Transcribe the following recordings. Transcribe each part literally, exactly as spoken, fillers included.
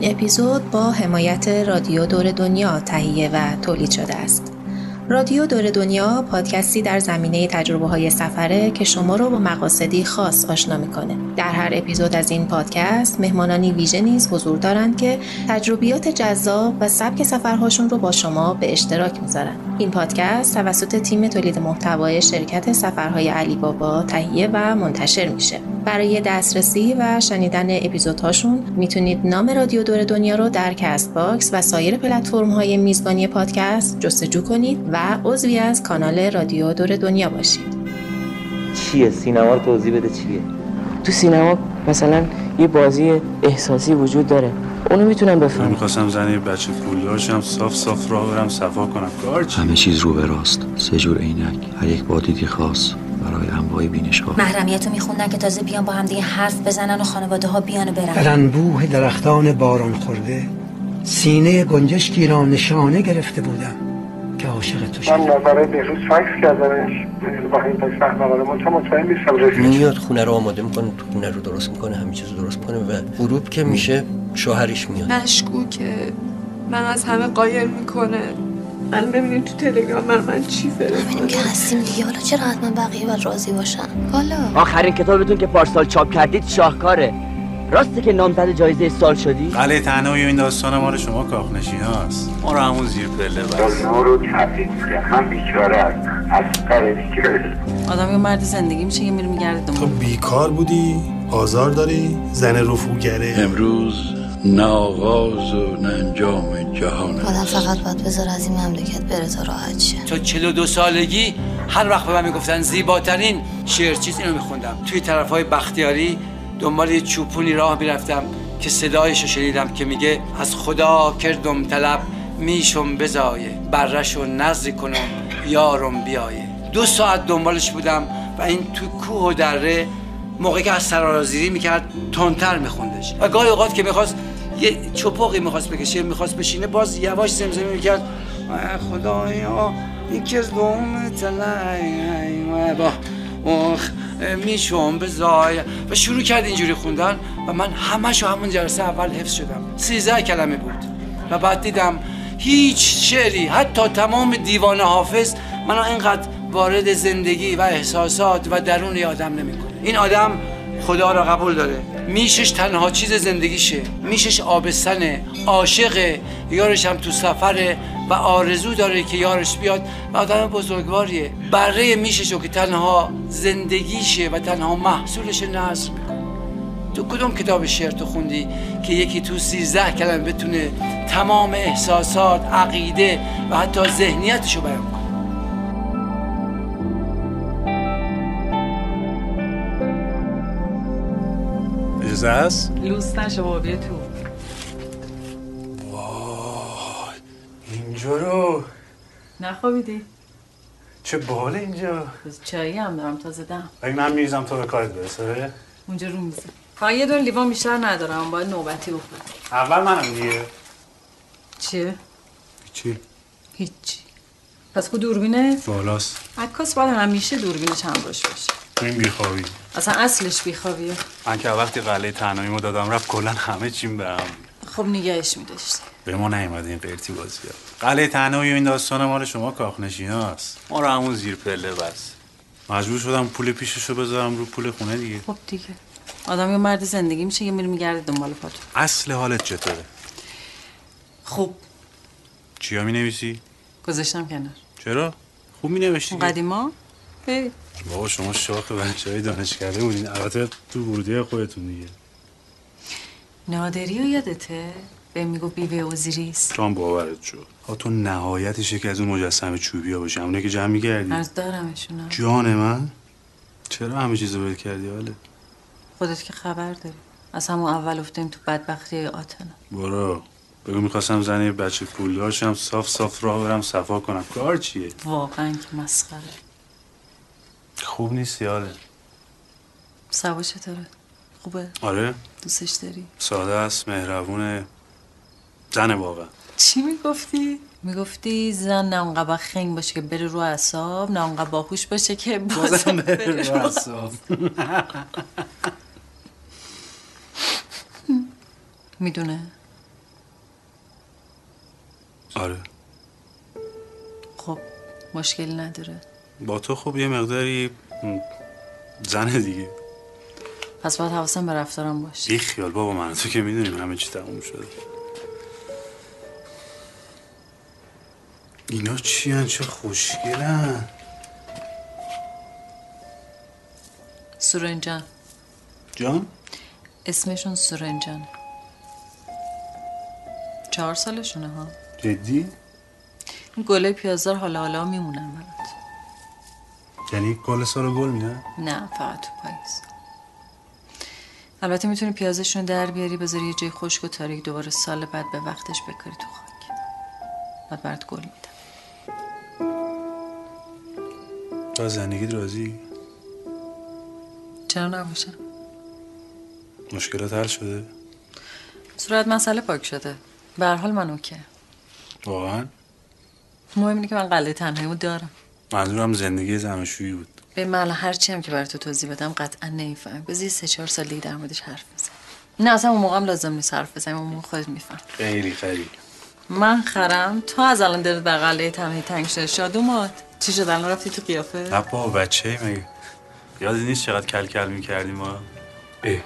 این اپیزود با حمایت رادیو دور دنیا تهیه و تولید شده است. رادیو دور دنیا پادکستی در زمینه تجربه‌های سفره که شما رو با مقاصدی خاص آشنا می‌کنه. در هر اپیزود از این پادکست مهمانانی ویژه نیز حضور دارند که تجربیات جذاب و سبک سفرهاشون رو با شما به اشتراک می‌ذارن. این پادکست توسط تیم تولید محتوای شرکت سفرهای علی بابا تهیه و منتشر میشه. برای دسترسی و شنیدن اپیزودهاشون میتونید نام رادیو دور دنیا رو در کست باکس و سایر پلتفرم‌های میزبانی پادکست جستجو کنید و عضوی از کانال رادیو دور دنیا باشید. چیه سینما رو توضیح بده چیه؟ تو سینما مثلا یه بازی احساسی وجود داره. اونو میتونم بفهمم. می‌خواستم زنه بچه پولاشم صاف صاف راه برم صفا کنم. همه چیز رو به راست، سه جور عینک، هر یک با دیدی خاص. برای انواع بینش‌ها محرمیتو میخوندن که تازه بیان با هم دیگه حرف بزنن و خانواده‌ها بیان و برن. بلنبوه درختان باران خورده سینه گنجشکی را نشانه گرفته بودم که عاشق تو شدم. من برای بهروز فکس کردنش برای فکس احوال من تا مطمئن نیستم رسید. میاد خونه رو آماده میکنه، تو خونه رو درست میکنه، همه چیزو درست کنه و غروب که میشه شوهرش میاد. مشکوکه. من از همه قایر میکنه. من ببینید تو تلگرام من من چی فرستادم. من که هستیم دیگه، حالا چرا حتما بقیه باید راضی باشن؟ حالا آخرین کتابتون که پارسال چاپ کردید شاهکاره. راسته که نامزد جایزه سال شدی؟ قلعه طنایی و این داستان ما رو شما کاخنشیناست. ما رو همون زیر پله بس. ما رو تبدیل که هم بیچاره است. از قرضی که آدم یه مرد زندگی میشه که میره میگرده. تو بیکار بودی؟ آزار داری؟ زن رفوگره. امروز نه آغاز و نه انجام جهان. آدم فقط باید بذار از این مملکت بره تا راحت شه. تا چهل و دو سالگی هر وقت به من میگفتن زیباترین شعر چیز، اینو میخوندم. توی طرفهای بختیاری دنبال یه چوپونی راه میرفتم که صدایشو شنیدم که میگه از خدا کردم طلب میشم بزایه برشو نزد کنم یارم بیایه. دو ساعت دنبالش بودم و این تو کوه و دره موقعی که از سرازیری میکرد تندتر میخوندش و گاهی اوقات که میخواست یه چپاقی میخواست بکشه، میخواست بشینه، باز یواش زمزمه میکرد خدایا این که دوم تلعی با اخ میشم بزای و شروع کرد اینجوری خوندن و من همشو همون جلسه اول حفظ شدم. سیزده کلمه بود و بعد دیدم هیچ شعری حتی تمام دیوان حافظ منو اینقدر وارد زندگی و احساسات و درون آدم نمیکنه. این آدم خدا را قبول داره. میشش تنها چیز زندگیشه. میشش آبستنه، عاشقه، یارش هم تو سفره و آرزو داره که یارش بیاد و آدم بزرگواریه. بره میششو که تنها زندگیشه و تنها محصولش نظر میکنه. تو کدوم کتاب شعر تو خوندی که یکی تو سیزده کلمه بتونه تمام احساسات، عقیده و حتی ذهنیتشو بیان کنه؟ زاس لوس نشه بابیه تو. وای اینجا رو نخوابیدی؟ چه باله اینجا. چایی هم دارم تازه دم. اگه من میریزم تو به کارت برسه اونجا رو میزه. فقط یه دون لیوان بیشتر ندارم، باید نوبتی بخورم. اول منم دیگه. چیه؟ چی؟ هیچی. پس خود دوربینه؟ بالاست. عکاس باید همیشه دوربینش هم باش باشه. این بیخوابی اصلا اصلش بیخوابیه. من که وقتی قلعه تنهاییمو دادم رفت کلا همه چیم به هم. خب نگهش می‌داشتی. به ما نیومد این قیرتی بازی‌ها. قلعه تنهایی و این داستان مال شما کاخنشیناست. ما رو همون زیر پله بس. مجبور شدم پول پیششو بذارم رو پول خونه دیگه. خب دیگه. آدم یه مرد زندگی میشه که میره میگرده دنبال پات. اصل حالت چطوره؟ خب چیا می‌نویسی؟ گذاشتم کنار. چرا؟ خوب می‌نوشتی. قدیما؟ ببین بابا شما شاخه بچه‌های دانشکده بودین، البته تو ورودی خودتون دیگه. نادری رو یادته؟ به میگو بیوه اوزیریس. تو هم باورت شد. ها تو نهایتش یکی از اون مجسمه چوبی‌ها باشه، همونه که جمع می‌کردی. از دارمشون. جان من؟ چرا همه چیزو ول کردی حاله؟ خودت که خبر داری. از همون اول افتادیم تو بدبختی آتنا. برو. بگو می‌خواستم زنه بچه پولاشم صاف صاف راه برم صفا کنم. کار چیه؟ واقعاً که مسخره. خوب نیست یاله. سوا چطوره؟ خوبه؟ آره؟ دوستش داری؟ ساده است، مهربونه، زن واقعا. چی میگفتی؟ میگفتی زن نه اونقدر خنگ باشه که بره رو اعصاب، نه اونقدر باهوش باشه که بازم بره رو اعصاب. میدونه؟ آره. خب مشکلی نداره. با تو خب یه مقداری زنه دیگه. پس باید حواسم به رفتارم باشه. بی خیال بابا، من تو که میدونیم همه چی تموم شده. اینا چی هن؟ چه خوشگلن. سورنجان. جان؟ اسمشون سورنجان. چهار سالشونه ها. جدی؟ این گله پیازدار حالا حالا میمونن برات. یعنی کل سال گل میدن؟ نه فقط تو پاییز. البته میتونی پیازشون در بیاری بذاری یه جای خشک و تاریک، دوباره سال بعد به وقتش بکاری تو خاک. بعد برات گل میدن. تا زندگیت راضی؟ چرا نباشم؟ مشکلات حل شده؟ صورت مسئله پاک شده. به هر حال من اوکی. واقعا؟ مهم اینه که من قلعه تنهاییمو دارم. منظورم زندگی زناشویی بود. به معنی هر چی هم که برای تو توضیح بدم قطعا نمیفهمی. بذار سه چهار سال دیگه در موردش حرف بزنیم. نه اصلا اون موقعم لازم نیست حرف بزنیم، اون موقع خودت میفهمی. خیلی خیلی. من خرم تو از الان دلت به قلعه تنهایی تنگ شده. شادومات چی شد الان رفتی تو قیافه؟ نه بابا بچه‌ای مگه. یادت نیست چقدر کل کل می‌کردیم ما؟ اه.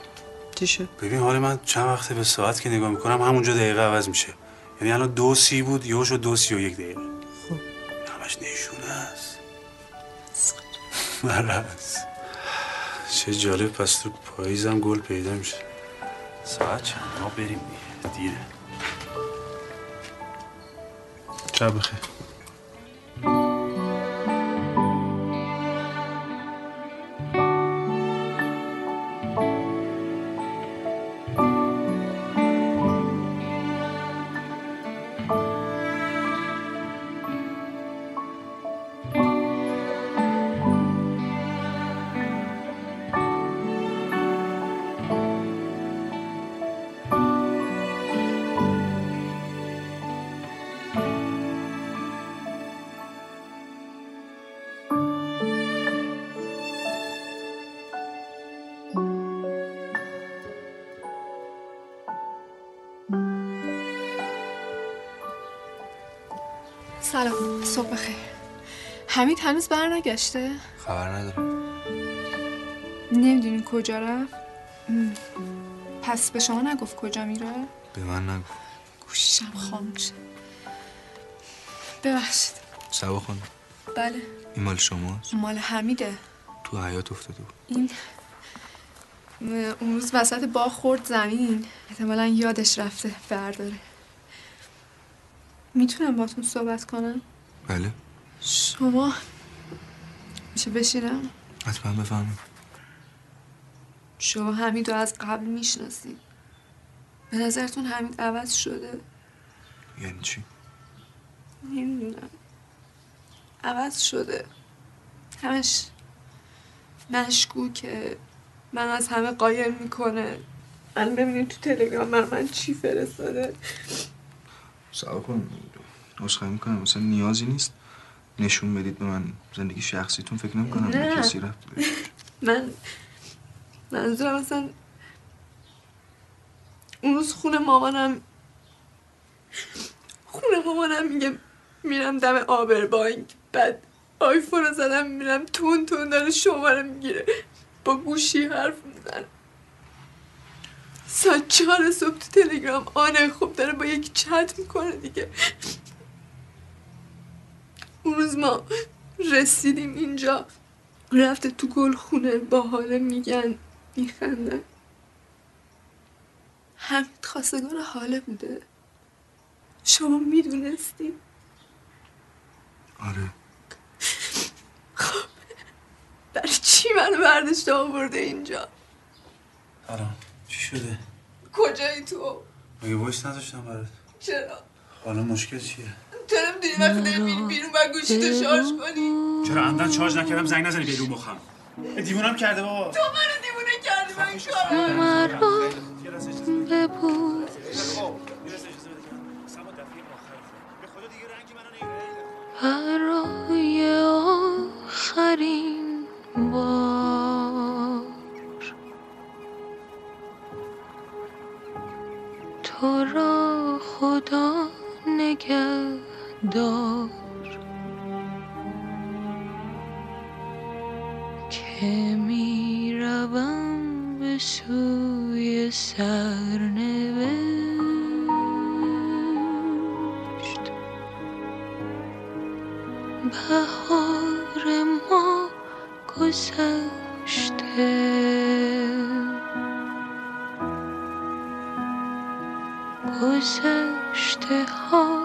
چی شد؟ ببین حال من چند وقته به ساعت که نگاه می‌کنم همونجا دقیقه عوض میشه. یعنی الان دو سی بود، یهو شد دو سی و یک دقیقه. خب. همش نشونه است. مرز. چه جالب، پس تو پاییزم گل پیدا میشه. ساعت چند؟ ما بریم دیگه. دیره. شب بخیر. سلام، صبح بخیر. حمید هنوز برنگشته؟ خبر ندارم. نمیدونین کجا رفت؟ مم. پس به شما نگفت کجا میره؟ به من نگفت. گوشم خاموشه. ببخشید. صبا خانم. بله. این مال شماست؟ مال حمیده. تو حیات افتاده بود. این اون روز وسط باغ خورد زمین. احتمالاً یادش رفته برداره. میتونم باهاتون صحبت کنم؟ بله. شما میشه بشینم؟ حتما بفهمم. شما حمیدو از قبل میشناسید. به نظرتون حمید عوض شده؟ یعنی چی؟ نمیدونم. عوض شده. همش مشکوکه. من از همه قایم میکنه. الان ببینید تو تلگرام بر من چی فرستاده. صاحب خون عذرخواهی میکنم، مثلا نیازی نیست نشون بدید به من زندگی شخصیتون، فکر نمیکنم به کسی رفت من منظورم مثلا اون روز خونه مامانم خونه مامانم میگه میرم دم آبربانک، بعد آیفون رو زدم میرم تون تون داره شماره میگیره، با گوشی حرف میزنه. ساعت چهار صبح تو تلگرام آنه خوب داره با یک چت میکنه دیگه. اون روز ما رسیدیم اینجا، رفته تو گلخونه با حاله میگن میخندن. حمید خواستگار حاله بوده. شما میدونستیم؟ آره. خب برای چی منو برداشت آورده اینجا؟ آره چی شده؟ کجایی تو؟ مگه وایس نداشتم برات؟ چرا؟ حالا مشکل چیه؟ تو نمیدونی وقتی داری میری بیرون و گوشیتو شارژ کنی؟ چرا عمدن شارژ نکردم زنگ نزنی بیرون بخوام؟ دیوونم کرده بابا. تو منو دیوونه کردی با این کارا. مرا بپوش. برای آخرین بار تو را خدا نه نگهدار که می روم به سوی سرنوشت. بهار ما گذشته گذشته ها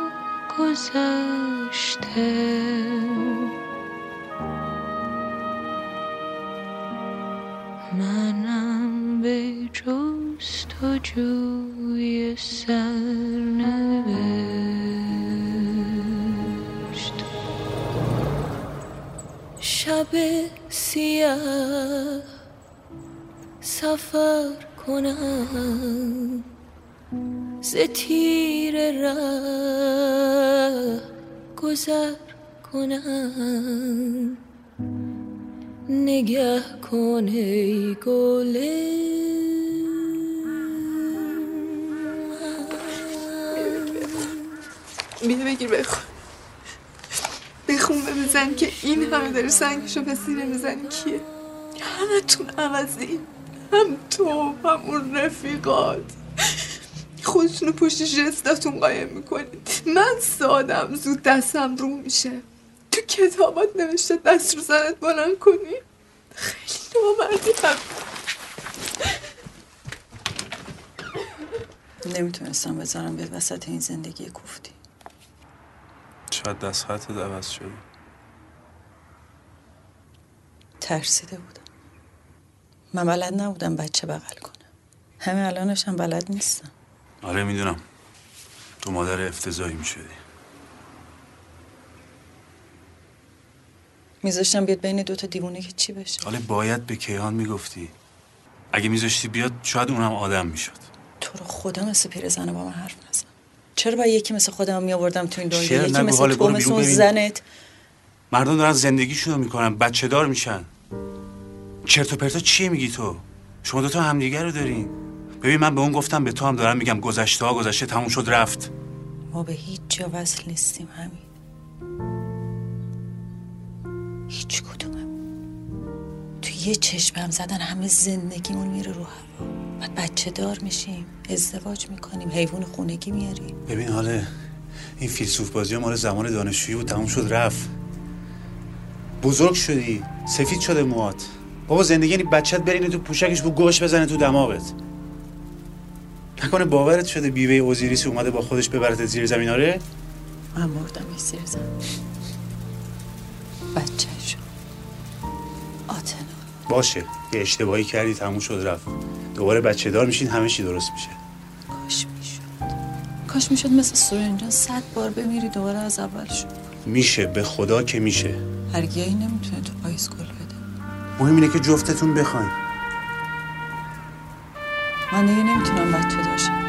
گذشته منم به جست و جوی سرنوشت. شب سیاه سفر کنم ز تیر ره گذر کنم. نگه کن ای گل بیا بگیر بخون بخون بزن که این همه داره سنگشو به سینه میزنی کیه؟ همه تون عوضی، هم تو هم اون رفیقات خودتونو پشت جستاتون قایم میکنید. من سادم، زود دستم رو میشه. تو کتابات نوشته دست رو زنت بلند کنی؟ خیلی نامردیم. نمیتونستم بذارم به وسط این زندگی کوفتی. شاید دست خطت عوض شده. ترسیده بودم. من بلد نبودم بچه بغل کنم. همه الانش هم بلد نیستم. آره میدونم تو مادر افتضاحی میشدی. میذاشتم بیاد بین دوتا دیوونه که چی بشه؟ حالا باید به کیهان میگفتی. اگه میذاشتی بیاد شاید اونم آدم میشد. تو رو خدا مثل پیرزنه با من حرف نزن. چرا با یکی مثل خودم میآوردم تو این دنیا؟ یکی مثل تو، مثل اون زنت. مردم دارن زندگیشون رو میکنن، بچه دار میشن. چرت و پرتا چی میگی تو؟ شما دوتا همدیگه رو دارین. ببین من به اون گفتم، به تو هم دارم میگم. گذشته ها گذشته، تموم شد رفت. ما به هیچ جا وصل نیستیم، همین. هیچ کدومم. تو یه چشم هم زدن همه زندگیمون میره رو هوا. بعد بچه دار میشیم، ازدواج میکنیم، حیوان خونگی میاریم. ببین حالا این فیلسوف بازی ها مال زمان دانشجویی بود، تموم شد رفت. بزرگ شدی، سفید شده موات. بابا زندگی یعنی بچت برینه تو پوشکش، بو گوش بزنه تو دماغت. نکنه باورت شده بیوه اوزیریس اومده با خودش ببرت زیر زمین؟ آره؟ من مردم یه زیر زمین. بچه شو آتنا. باشه، یه اشتباهی کردی، تموم شد رفت. دوباره بچه دار میشین، همه چی درست میشه. کاش میشد. کاش میشد مثل سورن جان صد بار بمیری دوباره از اول شد. میشه، به خدا که میشه. هرگیایی نمیتونه تو پاییز گل بده. مهم اینه که جفتتون بخواید. من دیگه نمیتونم بچه داشتم.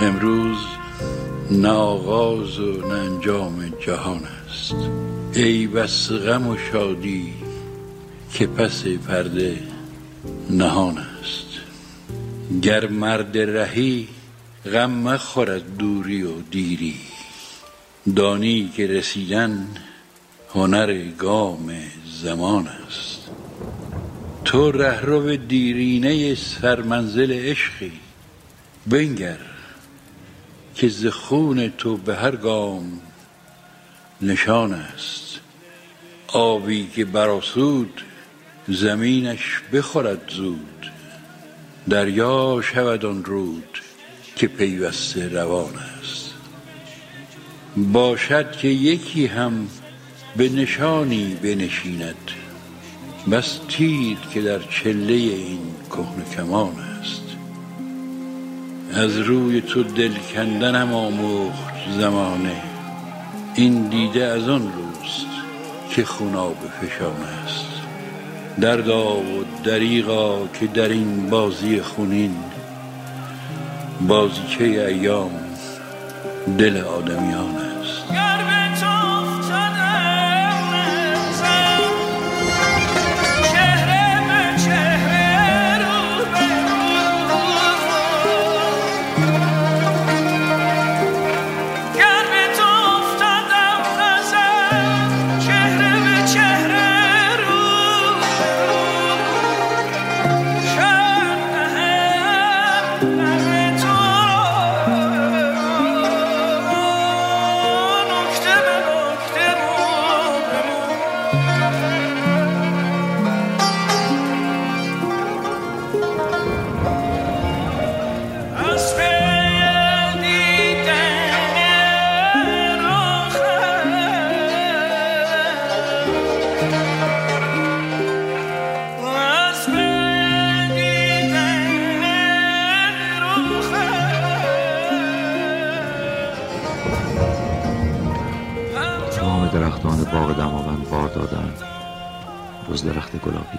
امروز نه آغاز و نه انجام جهان است. ای بس غم و شادی که پس پرده نهان است. گر مرد رهی غم مخورد دوری و دیری. دانی که رسیدن هنر گام زمان است. تو رهرو دیرینه سرمنزل عشقی. بنگر که ز خون تو به هر گام نشان است. آبی که برآسود زمینش بخورد زود. دریا شود آن رود که پیوسته روان است. باشد که یکی هم به نشانی بنشیند. بس تیر که در چله این کهن کمان است. از روی تو دل کندنم آموخت زمانه. این دیده از آن روست که خوناب فشان است. دردا و دریغا که در این بازی خونین بازیچه ایام دل آدمیان است. توز درخت گلابی،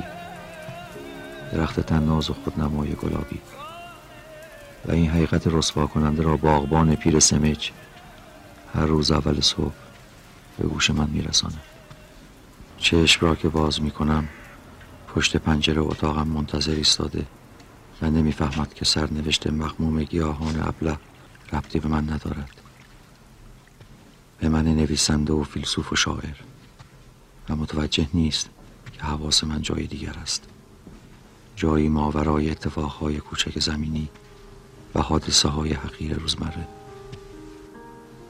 درخت تناز و خودنمای گلابی، و این حقیقت رسوا کننده را باغبان پیر سمج هر روز اول صبح به گوش من میرسانه. چشم را که باز میکنم پشت پنجره اتاقم منتظر ایستاده و نمیفهمد که سرنوشت مغموم گیاهان ابله ربطی به من ندارد، به من نویسنده و فیلسوف و شاعر، و متوجه نیست که حواس من جای دیگر است، جایی ماورای اتفاقهای کوچک زمینی و حادثه های حقیر روزمره.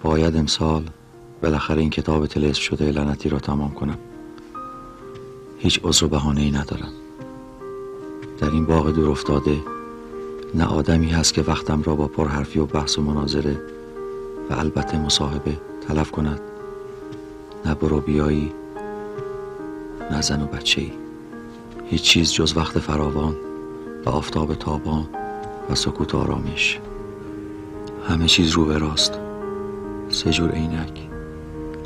باید امسال بالاخره این کتاب تلسم شده لعنتی را تمام کنم. هیچ عذر و بهانه‌ای ندارم. در این باغ دور افتاده نه آدمی هست که وقتم را با پرحرفی و بحث و مناظره و البته مصاحبه تلف کند، نه برو بیایی، نه زن و بچه‌ای. هیچ چیز جز وقت فراوان و آفتاب تابان و سکوت آرامش. همه چیز رو به راست، سه جور عینک،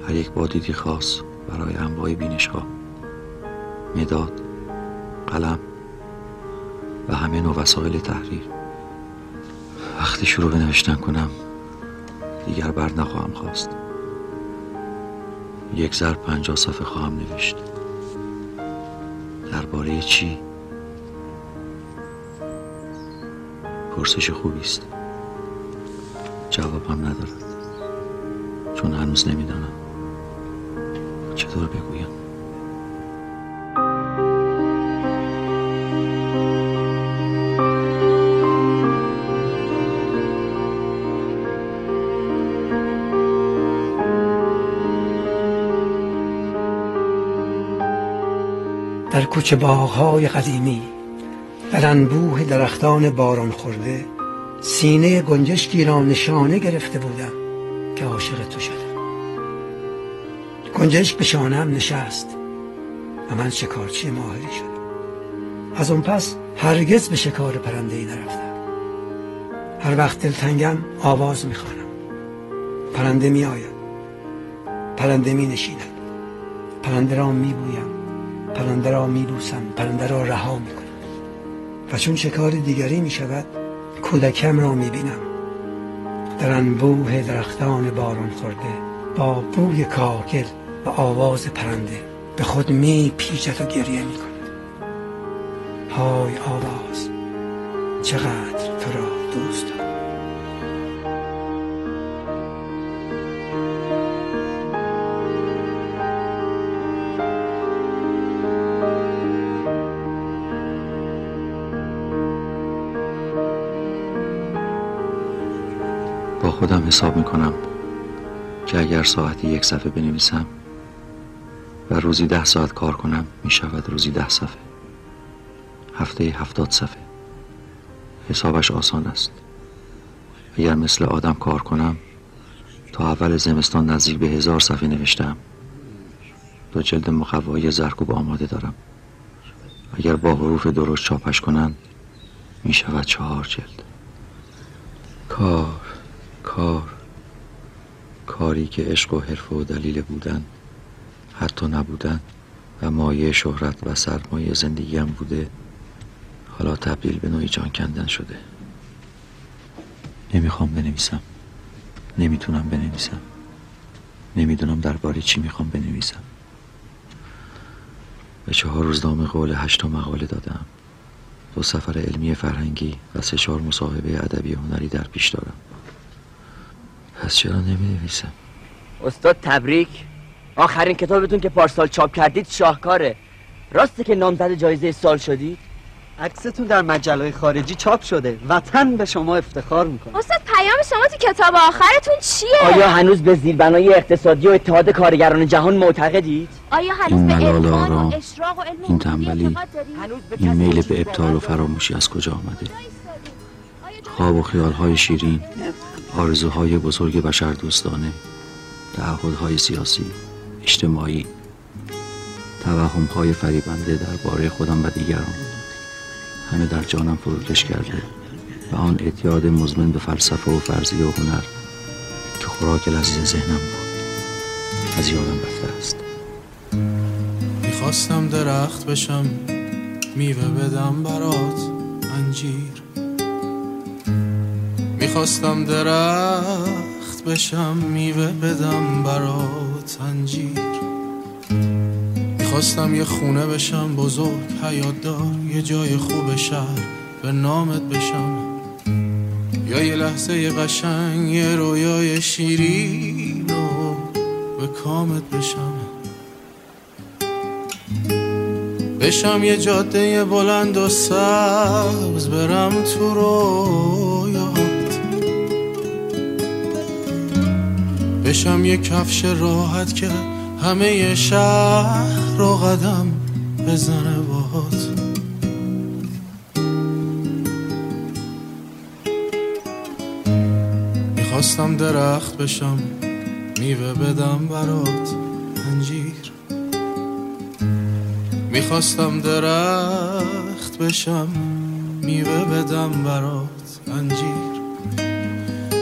هر یک با دیدی خاص برای انواع بینش ها، مداد، قلم و همه نوع وسایل تحریر. وقتی شروع به نوشتن کنم دیگر بر نخواهم خواست. یک زر پنجاه صفحه خواهم نوشت. درباره چی؟ پرسش خوبی است. جوابم ندارد، چون هنوز نمیدانم چطور بگویم. در کوچه باغ‌های قدیمی، در انبوه درختان باران خورده، سینه گنجشکی را نشانه گرفته بودم که عاشق تو شدم. گنجشک به شانه‌ام نشست و من شکارچی ماهری شدم. از اون پس هرگز به شکار پرنده‌ای نرفتم. هر وقت دلتنگم آواز میخوانم، پرنده میآید، پرنده مینشیند، پرنده را میبویم، پرنده را میدوسم، پرنده را رها میکنم. و چون شکار دیگری میشود کودکم را میبینم در انبوه درختان باران خورده با بوی کاکل و آواز پرنده به خود میپیچد و گریه میکند. های آواز، چقدر تو را دوست دارم. خودم حساب میکنم که اگر ساعتی یک صفحه بنویسم و روزی ده ساعت کار کنم میشود روزی ده صفحه، هفته هفتاد صفحه. حسابش آسان است. اگر مثل آدم کار کنم تا اول زمستان نزدیک به هزار صفحه نوشتم. دو جلد مقوای زرکوب آماده دارم. اگر با حروف درشت چاپش کنن میشود چهار جلد. کار کار کاری که عشق و حرفه و دلیل بودن حتی نبودن و مایه شهرت و سرمایه زندگیم بوده، حالا تبدیل به نوعی جان کندن شده. نمیخوام بنویسم، نمیتونم بنویسم، نمیدونم درباره چی میخوام بنویسم. به چهار روزنامه قول هشت تا مقاله دادم، دو سفر علمی فرهنگی و سه چهار مصاحبه ادبی هنری در پیش دارم. پس چرا نمی‌نویسم؟ استاد تبریک، آخرین کتابتون که پارسال چاپ کردید شاهکاره. راسته که نامزد جایزه سال شدید؟ عکستون در مجله خارجی چاپ شده. وطن به شما افتخار میکنه. استاد پیام شما تو کتاب آخرتون چیه؟ آیا هنوز به زیربنای اقتصادی و اتحاد کارگران جهان معتقدید؟ آیا هنوز به علمان و اشراق و علم این تنبلی، این میل به ابطال و فراموشی از کجا آمده؟ خواب و خیال‌های شیرین، آرزوهای بزرگ بشر دوستانه، تعهدهای سیاسی، اجتماعی، توهمهای فریبنده درباره خودم و دیگران، همه در جانم فروکش کرده و آن اعتیاد مزمن به فلسفه و فرضیه و هنر که خوراک لذیذ ذهنم بود از یادم رفته است. خواستم درخت بشم میوه بدم برات انجیر، میخواستم درخت بشم میوه بدم برات انجیر، میخواستم یه خونه بشم بزرگ حیات دار، یه جای خوب شهر به نامت بشم، یا یه لحظه قشنگ یه رویای شیرین و به کامت بشم، بشم یه جاده بلند و سبز برم تو رویات، بشم یه کفش راحت که همه شهر رو قدم بزنه باهات، میخواستم درخت بشم میوه بدم برات انجیر، میخواستم درخت بشم میوه بدم برات انجیر،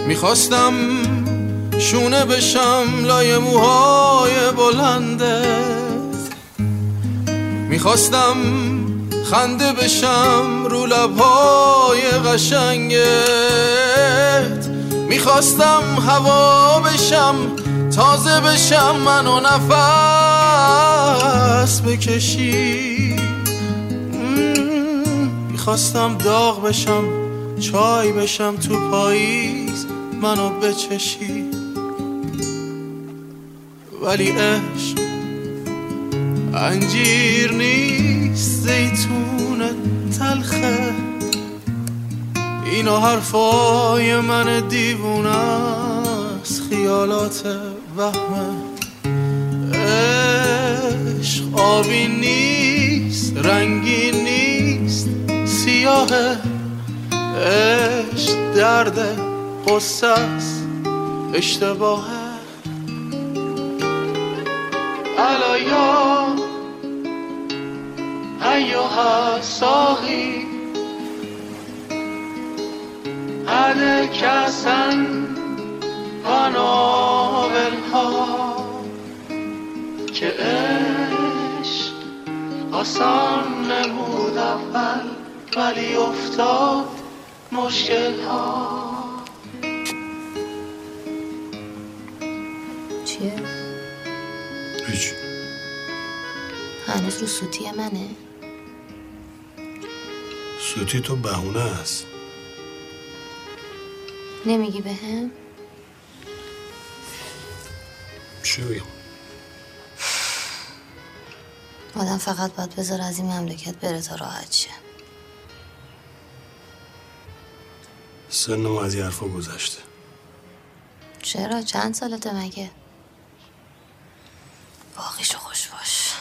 میخواستم شونه بشم لای موهای بلندت، میخواستم خنده بشم رو لبهای قشنگت، میخواستم هوا بشم تازه بشم من و نفس بکشی، میخواستم داغ بشم چای بشم تو پاییز منو بچشی، ولی عشق انجیر نیست زیتون تلخه، اینا حرفای من دیوونه است خیالات وهمه، عشق آبی نیست رنگی نیست سیاهه، عشق درده قصه است اشتباهه، علایا ایوها ساقی عده کسن پناولها که عشق آسان نبود اول ولی افتاد مشکلها. چیه؟ هیچ. هنوز رو سوتی منه؟ سوتی تو بهونه است. نمیگی به هم؟ چی بگم؟ آدم فقط باید بذاره از این مملکت بره تا راحت شه. سنم از این حرفا گذشته. چرا؟ چند سالته مگه؟ باقیشو خوش باش.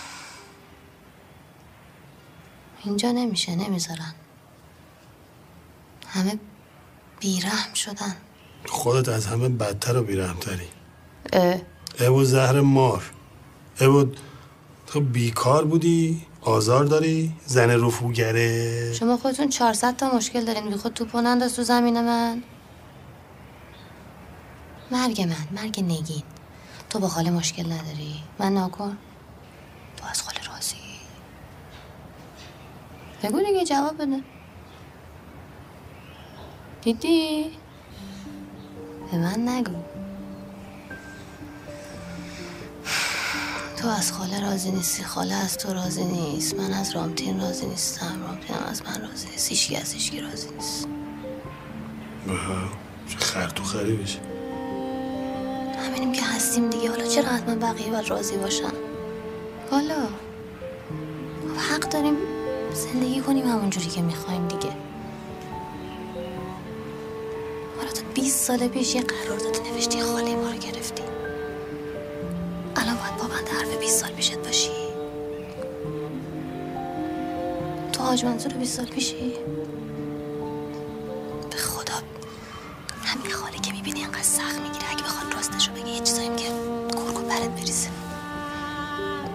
اینجا نمیشه، نمیذارن. همه بیرحم شدن. خودت از همه بدتر و بیرحمتری. اه اه و زهر مار اه و تو بیکار بودی؟ آزار داری؟ زن رفوگره؟ شما خودتون چهارصد تا مشکل دارین، بی خود توپو ننداز تو زمین من. مرگ من، مرگ نگین. تو با خاله مشکل نداری؟ من ناکن؟ تو از خاله راضی؟ بگو دیگه، جواب بده. دیدی؟ به من نگو. تو از خاله راضی نیستی، خاله از تو راضی نیست، من از رامتین راضی نیستم، رامتین هم از من راضی نیست، هیچکی از هیچکی راضی نیست. آها، چه خر تو خری بشه. همینیم که هستیم دیگه، حالا چرا حتما بقیه باید راضی باشن؟ حالا حق داریم زندگی کنیم همونجوری که میخوایم دیگه. حالا تا بیست سال پیش یه قرارداد نوشتی، خاله ما رو گرفتی، الان باید پابند حرف بیست سال پیشت باشی؟ تو حاج منصور بیست سال پیشی؟ به خدا همین خاله که میبینی اینقدر سخت میگیره، اگه بخواد راستشو بگه یه چیزاییم که گرگو برات بریزه.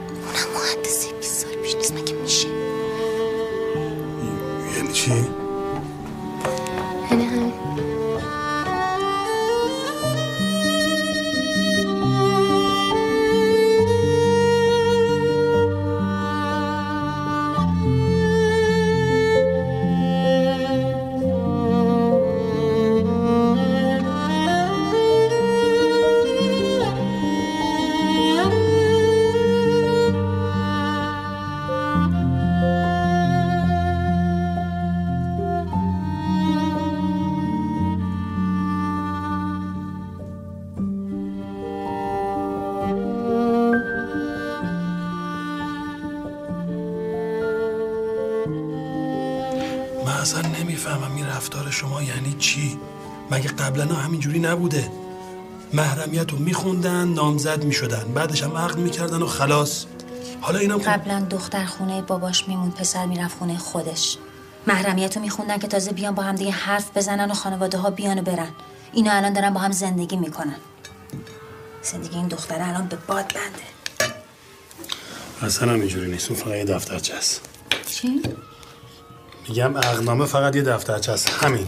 اونم مهندسی بیست سال پیش نیست، مگه میشه؟ یعنی چی؟ یعنی همین. من اصلا نمیفهمم این رفتار شما یعنی چی؟ مگه قبلا همینجوری نبوده؟ محرمیت رو میخوندن، نامزد میشدن، بعدش هم عقد میکردن و خلاص. حالا اینم قبلا دختر خونه باباش میمون، پسر میرفت خونه خودش. محرمیت رو میخوندن که تازه بیان با هم دیگه حرف بزنن و خانواده ها بیان و برن. اینا الان دارن با هم زندگی میکنن. زندگی این دختر الان به باد بنده. اصلا اینجوری نیست، فقط یه دفترچه است. چی؟ میگم عقدنامه فقط یه دفترچه است، همین.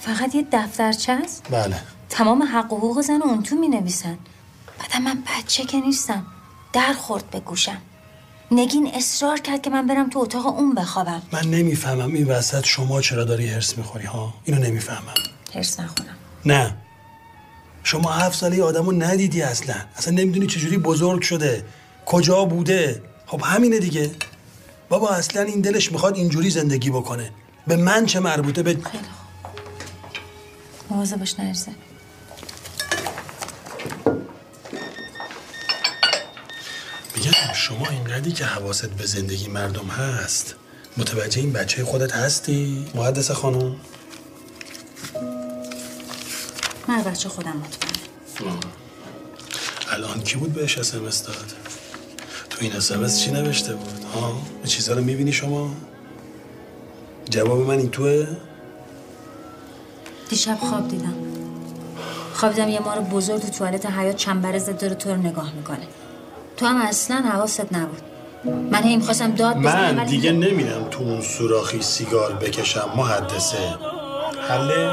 فقط یه دفترچه است؟ بله. تمام حق و حقوق زن اون تو می نویسن. بعدم من بچه که نیستم، در خورد به گوشم. نگین اصرار کرد که من برم تو اتاق اون بخوابم. من نمیفهمم این وسط شما چرا داری حرص میخوری ها؟ اینو نمیفهمم. حرص نخورم. نه. شما هفت ساله آدمو ندیدی اصلا. اصلا نمیدونی چجوری بزرگ شده، کجا بوده. خب همینه دیگه. بابا اصلا این دلش میخواد اینجوری زندگی بکنه. به من چه مربوطه؟ به خیلی خوب. موازه باش نرسه. میگم شما اینقدری که حواست به زندگی مردم هست، متوجه این بچه خودت هستی؟ مقدس خانم؟ من بچه خودم مطمئنم. الان کی بود بهش اس ام اس داد؟ تو این اس ام اس چی نوشته بود؟ ها؟ چیزا رو میبینی شما؟ جواب من این توه؟ دیشب خواب دیدم. خوابیدم یه مار بزرگ تو توالت حیاط چنبرز داره تو رو نگاه میکنه. تو هم اصلا حواست نبود. من هی می‌خواستم داد بزنم. من دیگه نمیرم تو اون سوراخی سیگار بکشم محدثه. حله؟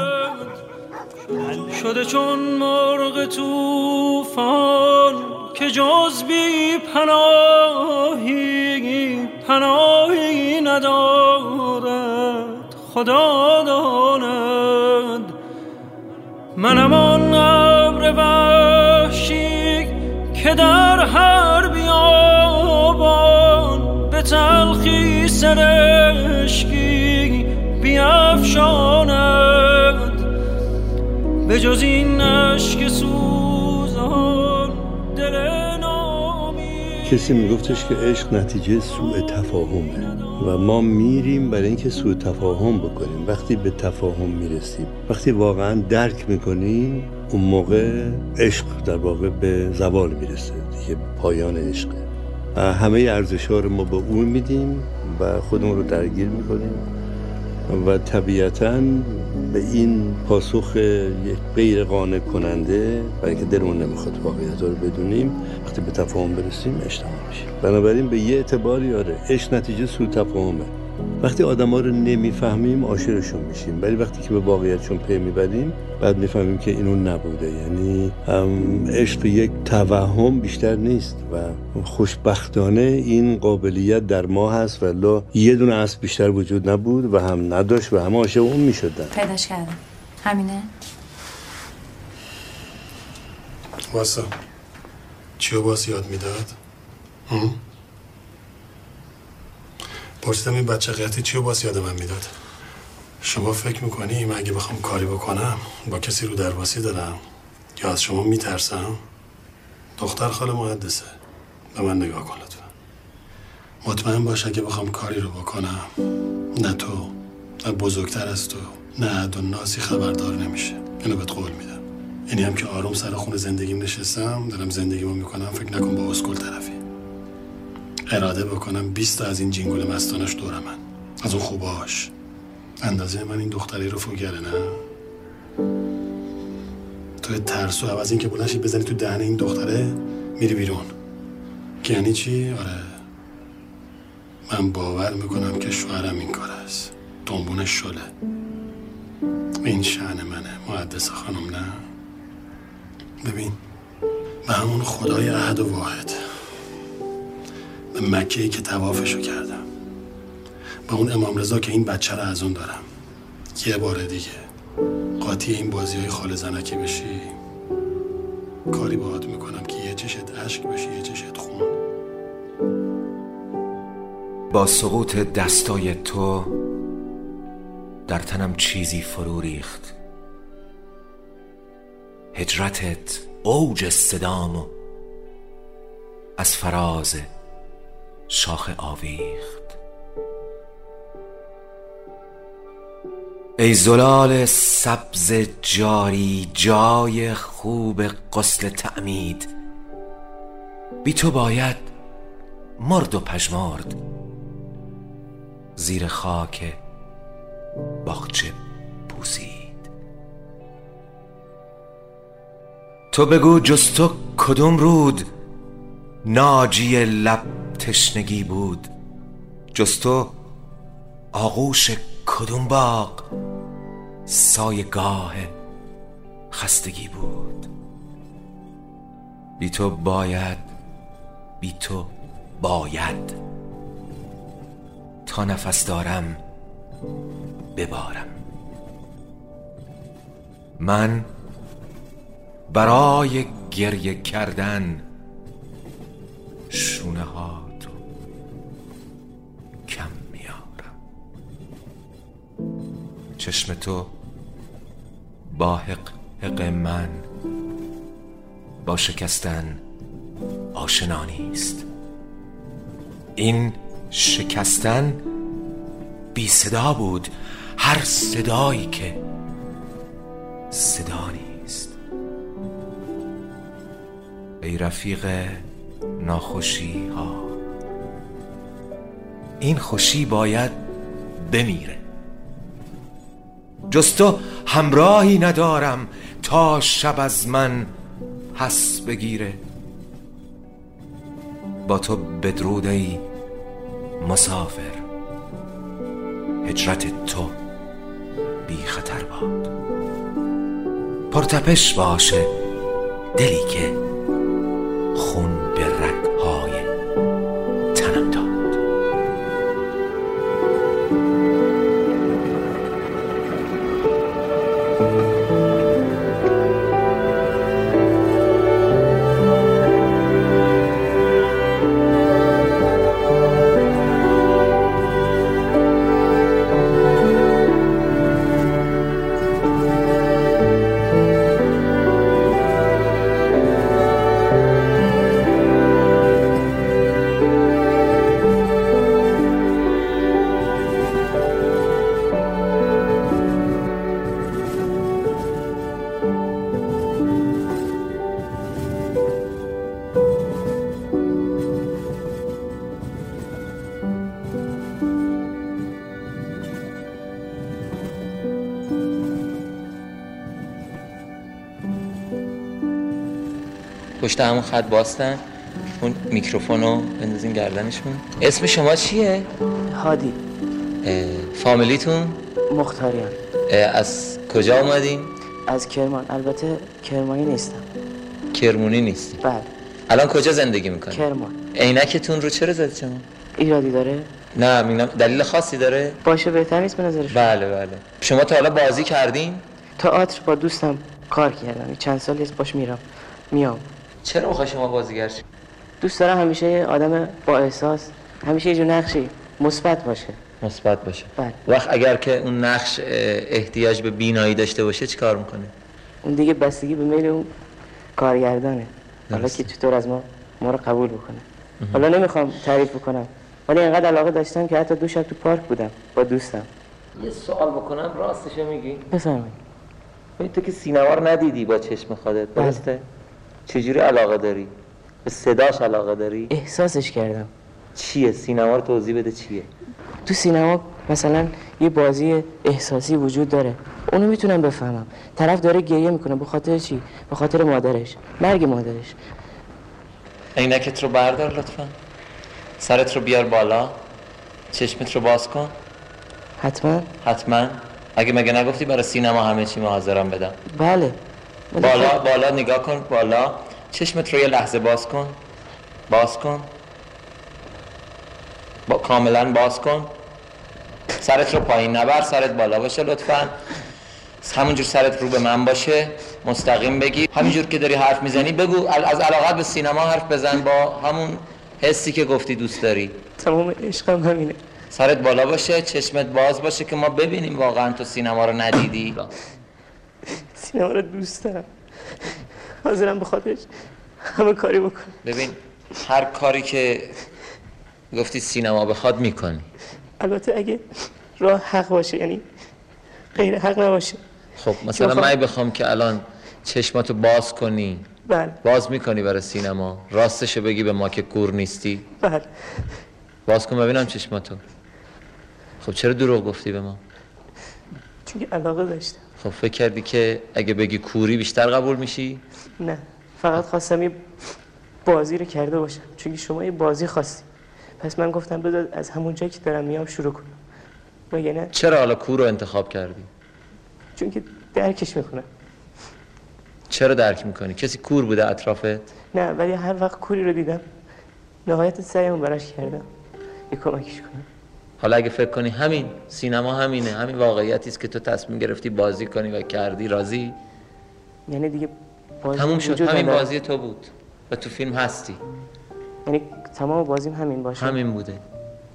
شده چون مرغ طوفان که جز بی پناهی پناهی ندارد. خدا داند منم آن ابر وحشی که در هر بیابان به تلخی سرشکی بیفشاند. به جز این اشک سوزان دل نامی. کسی میگفتش که عشق نتیجه سوء تفاهمه و ما میریم برای اینکه سوء تفاهم بکنیم. وقتی به تفاهم میرسیم، وقتی واقعا درک میکنیم، اون موقع عشق در واقع به زوال میرسه دیگه، پایان عشقه. همه ارزش‌ها رو ما به اون میدیم و خودمون رو درگیر میکنیم و طبیعتاً به این پاسخ غیر قانع کننده، برای اینکه دلمون نمیخواد واقعیت‌ها رو بدونیم، وقتی به تفاهم برسیم اشتباه میشه. بنابراین به یه اعتباری آره، عشق نتیجه سوء تفاهمه. وقتی آدم‌ها رو نمی‌فهمیم عاشقشون میشیم، ولی وقتی که به واقعیتشون پی میبریم بعد می‌فهمیم که اینو نبوده. یعنی عشق یک توهم بیشتر نیست و خوشبختانه این قابلیت در ما هست، ولی یه دونه اسب بیشتر وجود نبود و هم نداشت و هم عاشق اون می‌شدن. پیداش کردم. همینه. واسه چیو باز یاد میداد؟ پرسیدم این بچه قیاتی چی رو باز یاد من میداد؟ شما فکر میکنی من اگه بخوام کاری بکنم با کسی رو درواسی دارم یا از شما میترسم؟ دختر خاله محدثه، به من نگاه کن لطفا. مطمئن باش اگه بخوام کاری رو بکنم نه تو نه بزرگتر از تو نه دنناسی خبردار نمیشه. اینو بهت قول میدم. اینی هم که آروم سر خون زندگیم نشستم دارم زندگیمو میکنم، فکر نکن با اسکول طرفی. اراده بکنم بیست تا از این جینگول مستانش دور من، از اون خوباش. اندازه من این دختری رو فوگره نه؟ تو ترسو عوض این که بلنشی بزنی تو دهنه این دختره میری بیرون. که یعنی چی؟ آره من باور میکنم که شوهرم این کار است. دنبونش شله. این شأن منه محدث خانم نه؟ ببین به همون خدای احد و واحد، به مکه‌ای که طوافشو کردم، به اون امام رضا که این بچه رو از اون دارم. یه بار دیگه قاطی این بازی‌های خاله زنکی بشی، کاری باهات میکنم که یه چشت عشق بشی یه چشت خون. با سقوط دستای تو در تنم چیزی فرو ریخت. هجرتت اوج صدامو از فراز شاخ آویخت. ای زلال سبز جاری جای خوب غسل تعمید، بی تو باید مرد و پژمرد زیر خاک باغچه بوسید. تو بگو جز تو کدوم رود ناجی لب تشنگی بود، جز تو آغوش کدوم باغ سایگاه خستگی بود. بی تو باید، بی تو باید تا نفس دارم ببارم. من برای گریه کردن شونه ها تو کم میارم، چشم تو با حق حق من با شکستن آشنا نیست. این شکستن بی صدا بود، هر صدایی که صدا نیست. ای رفیق ناخوشی ها، این خوشی باید بمیره. جز تو همراهی ندارم تا شب از من پس بگیره. با تو بدرود ای مسافر، هجرت تو بی خطر باد. پرتپش باشه دلی که خون به رگ‌های تنم داد. پشت همون خط باستن، اون میکروفون رو بندازین گردنشون. اسم شما چیه؟ هادی. فامیلیتون؟ مختاریان. از کجا اومدین؟ از کرمان. البته کرمانی نیستم. کرمونی نیستی؟ بله. الان کجا زندگی میکنی؟ کرمان. عینکتون رو چرا زدید شما؟ ایرادی داره؟ نه میگم دلیل خاصی داره؟ باشه بهتر نیست به نظر شما. بله بله. شما تا حالا بازی کردین؟ تئاتر با دوستم کار کردم. چند سالی است باش میرم. میام. چرا میخوای شما بازیگر شی؟ دوست دارم همیشه یه آدم با احساس، همیشه یه جور نقشی مثبت باشه. مثبت باشه. بله. وقت اگر که اون نقش احتیاج به بینایی داشته باشه چی کار میکنه؟ اون دیگه بستگی به میل اون کارگردانه. حالا که چطور از ما ما رو قبول بکنه. حالا نمیخوام تعریف بکنم، ولی اینقدر علاقه داشتم که حتی دو شب تو پارک بودم با دوستم. یه سوال بکنم راستش میگی؟ بفرمایید. ولی تو که سینما رو ندیدی با چشم خودت، درسته؟ چجوری علاقه داری؟ به صداش علاقه داری؟ احساسش کردم. چیه؟ سینما رو توضیح بده چیه؟ تو سینما مثلا یه بازی احساسی وجود داره، اونو میتونم بفهمم. طرف داره گریه میکنه به خاطر چی؟ به خاطر مادرش، مرگ مادرش. عینکت رو بردار لطفا، سرت رو بیار بالا، چشمت رو باز کن. حتما؟ حتما. اگه مگه نگفتی برای سینما همه چی حاضرم بدم؟ بله. بالا بالا نگاه کن، بالا. چشمت رو یه لحظه باز کن، باز کن، با... کاملا باز کن. سرت رو پایین نبر، سرت بالا باشه لطفا. همونجور سرت رو به من باشه، مستقیم بگی. همینجور که داری حرف میزنی بگو از علاقت به سینما حرف بزن با همون حسی که گفتی دوست داری. تمام عشقم همینه. سرت بالا باشه، چشمت باز باشه که ما ببینیم واقعا تو سینما رو ندیدی. سینما رو دوست دارم، حاضرم به خاطرش همه کاری بکنم. ببین هر کاری که گفتی سینما بخواد میکنی، البته اگه راه حق باشه، یعنی غیر حق نباشه. خب مثلا من بخوام که الان چشماتو باز کنی، بله، باز میکنی برای سینما، راستشو بگی به ما که کور نیستی. بله باز کن ببینم چشماتو. خب چرا دروغ گفتی به ما؟ چون علاقه داشتم. خب فکر کردی که اگه بگی کوری بیشتر قبول میشی؟ نه فقط خواستم یه بازی رو کرده باشم، چون شما یه بازی خواستی، پس من گفتم بذار از همون جایی که دارم میام شروع کنم. مگه نه؟ چرا حالا کور رو انتخاب کردی؟ چون که درکش میکنم. چرا درک میکنی؟ کسی کور بوده اطرافت؟ نه ولی هر وقت کوری رو دیدم نهایت سعیمو براش کردم یه کمکش کنم. حالا اگه فکر کنی همین سینما همینه، همین واقعیتی است که تو تصمیم گرفتی بازی کنی و کردی، راضی؟ یعنی دیگه بازی تموم شد، همین بازی تو بود و تو فیلم هستی. یعنی تمام بازیم همین باشه، همین بوده.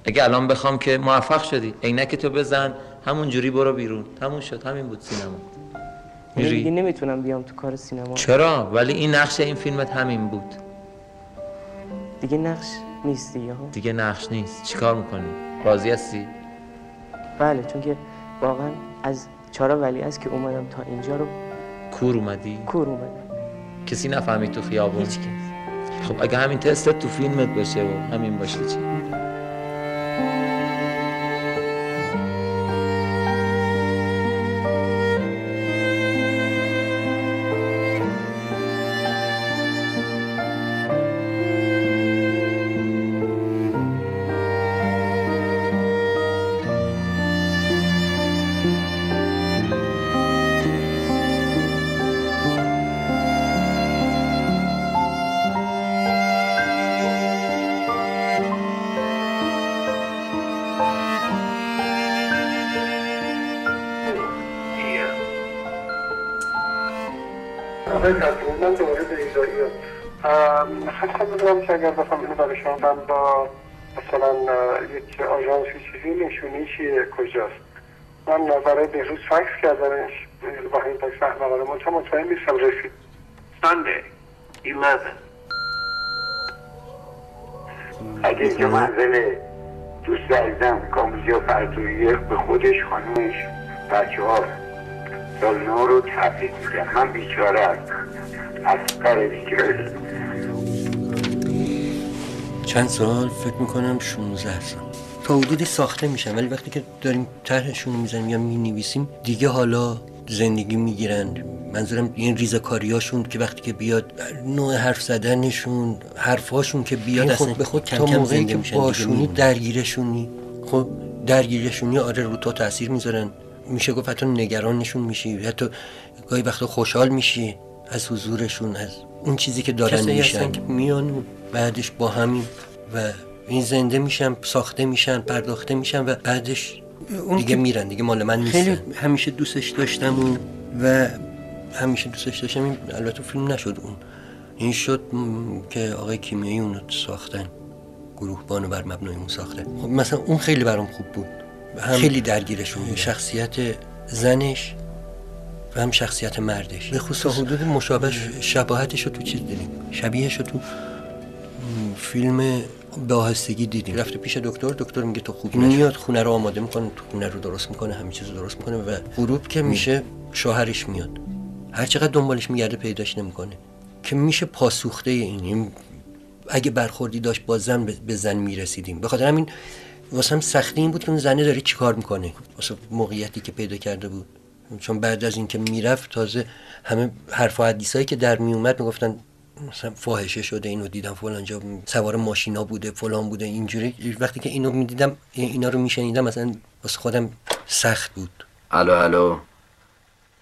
اگه الان بخوام که موفق شدی، عینک تو بزن، همون جوری برو بیرون، تموم شد، همین بود سینما. یعنی دیگه نمیتونم بیام تو کار سینما. چرا؟ ولی این نقش این فیلمت همین بود. دیگه نقش نیست دیگه. دیگه نقش نیست. چیکار میکنی؟ راضی هستی؟ بله چون که واقعا از چهار ولی از که اومدم تا اینجا رو کور اومدی؟ کور اومدم. کسی نفهمید تو خیابون؟ هیچ کس. خب اگه همین تستت تو فیلمت باشه و همین باشه چی؟ اگر بخوام اینو برای شما من با مثلا یک آژانس چیزی نشونی چیه کجاست؟ من برای بهروز فکس کردنش با این فکس احمقانه من چون مطمئن نیستم رسید. سانده ایمازه اگه اینجا منزل دوست عزیزم کاموزی و فردویه به خودش خانومش بچه ها سالنا رو تبدیل میده. هم بیچاره هست از کار بیچاره. چند سال فکر میکنم شانزده سال تا حدودی ساخته میشن، ولی وقتی که داریم طرحشون میزنیم یا مینویسیم دیگه حالا زندگی میگیرن. منظورم این ریزکاریاشون که وقتی که بیاد نوع حرف زدنشون، حرفاشون که بیاد خود به خود کم کم زنده میشن. باشونی درگیرشونی، خب درگیرشونی آره رو تو تاثیر میذارن. میشه گفت حتی نگرانشون میشی، حتی گاهی وقتا خوشحال میشی از حضورشون، از اون چیزی که دارن میشن. میان بعدش با همین و این زنده میشن، ساخته میشن، پرداخته میشن و بعدش دیگه میرن، دیگه مال من نیستن. خیلی همیشه دوستش داشتم اون و همیشه دوستش داشتم. این البته فیلم نشد اون، این شد که آقای کیمیایی اون رو ساختن، گروه بانو بر مبنای اون ساخته. خب مثلا اون خیلی برام خوب بود، هم خیلی درگیرشون بود، شخصیت زنش و هم شخصیت مردش، به خصوص حدود مشابه شباهتش رو تو چیز دیدیم، شبیهش رو تو فیلم به آهستگی دیدیم. رفته پیش دکتر، دکتر میگه تو خوب نشد، میاد خونه رو آماده میکنه، تو خونه رو درست میکنه، همه چیز رو درست میکنه و غروب که میشه شوهرش میاد، هر چقدر دنبالش میگرده پیداش نمیکنه که میشه پاسوخته. این اگه برخوردی داشت با زن به زن میرسیدیم. بخاطر همین واسه هم سختی این بود که اون زنه داره چیکار میکنه واسه موقعیتی که پیدا کرده بود، چون بعد از اینکه میرفت تازه همه حرف و حدیثایی که در میومد میگفتن مثلا فاحشه شده، اینو دیدم فلان جا سوار ماشینا بوده، فلان بوده، اینجوری. وقتی که اینو میدیدم، اینا رو میشنیدم، مثلا واسه خودم سخت بود. الو الو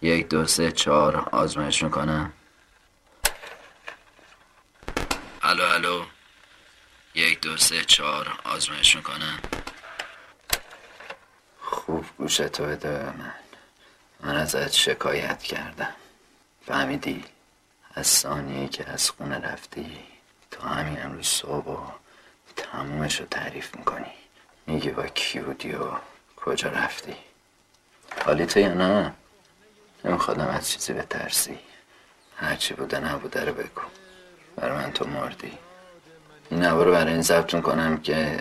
یک دو سه چهار آزمایش میکنم. الو الو یک دو سه چهار آزمایش میکنم. خوب گوشتو بده به من، من ازت شکایت کردم، فهمیدی؟ از ثانیه که از خونه رفتی تا همین امروز صبح تمومش رو تعریف میکنی، میگی با کی بودی و کجا رفتی، حالیته یا نه؟ نمیخوادم از چیزی بترسی، هرچی بوده نبوده رو بگو. برای من تو مردی. این نبا رو برای این ضبطون کنم که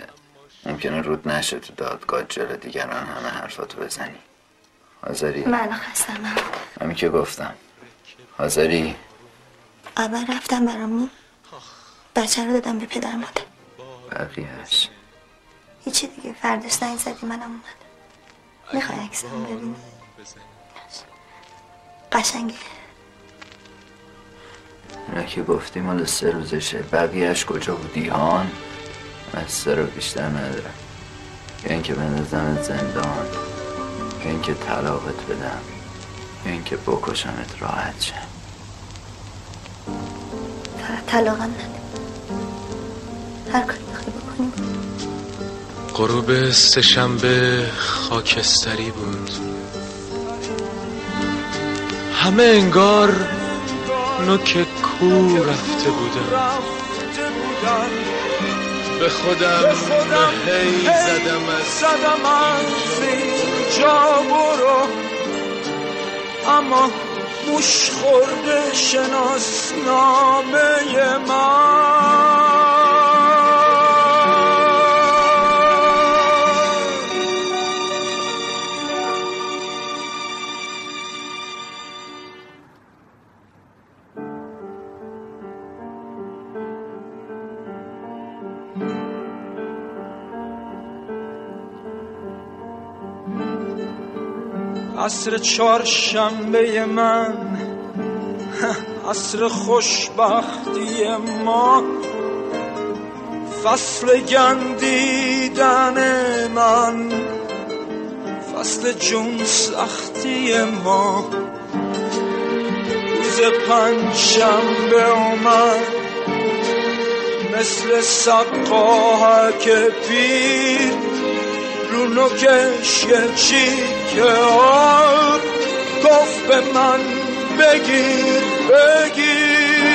ممکنه رود نشه تو دادگاه جلو دیگران همه حرفاتو بزنی. آذری؟ من خستم. همین که گفتم. آذری؟ اول رفتم برامون. بچه رو دادم به پدر مادر. بقیهش؟ هیچی دیگه. فردش زنگ زدی منم اومدم. میخوای عکسم ببینی؟ قشنگه. نه که گفتی مال سه روزشه. بقیهش کجا بودی هان؟ از سه رو بیشتر ندارم. یا اینکه بندازمت زندان، یا اینکه طلاقت بدم، یا اینکه بکشمت راحت شم. فقط طلاقم نده. هر کاری بخوای بکنی. غروب سه شنبه خاکستری بود. همه انگار نوک کو رفته بودن. به خودم هی زدم از اینجا برو، اما موش خورده شناسنامه من. عصر چهارشنبه من، عصر خوشبختی ما، فصل گندیدن من، فصل جون سختی ما. روز پنجشنبه اومد مثل سقاهک پیر، رونو کش یه چیکار گفت به من بگیر بگیر.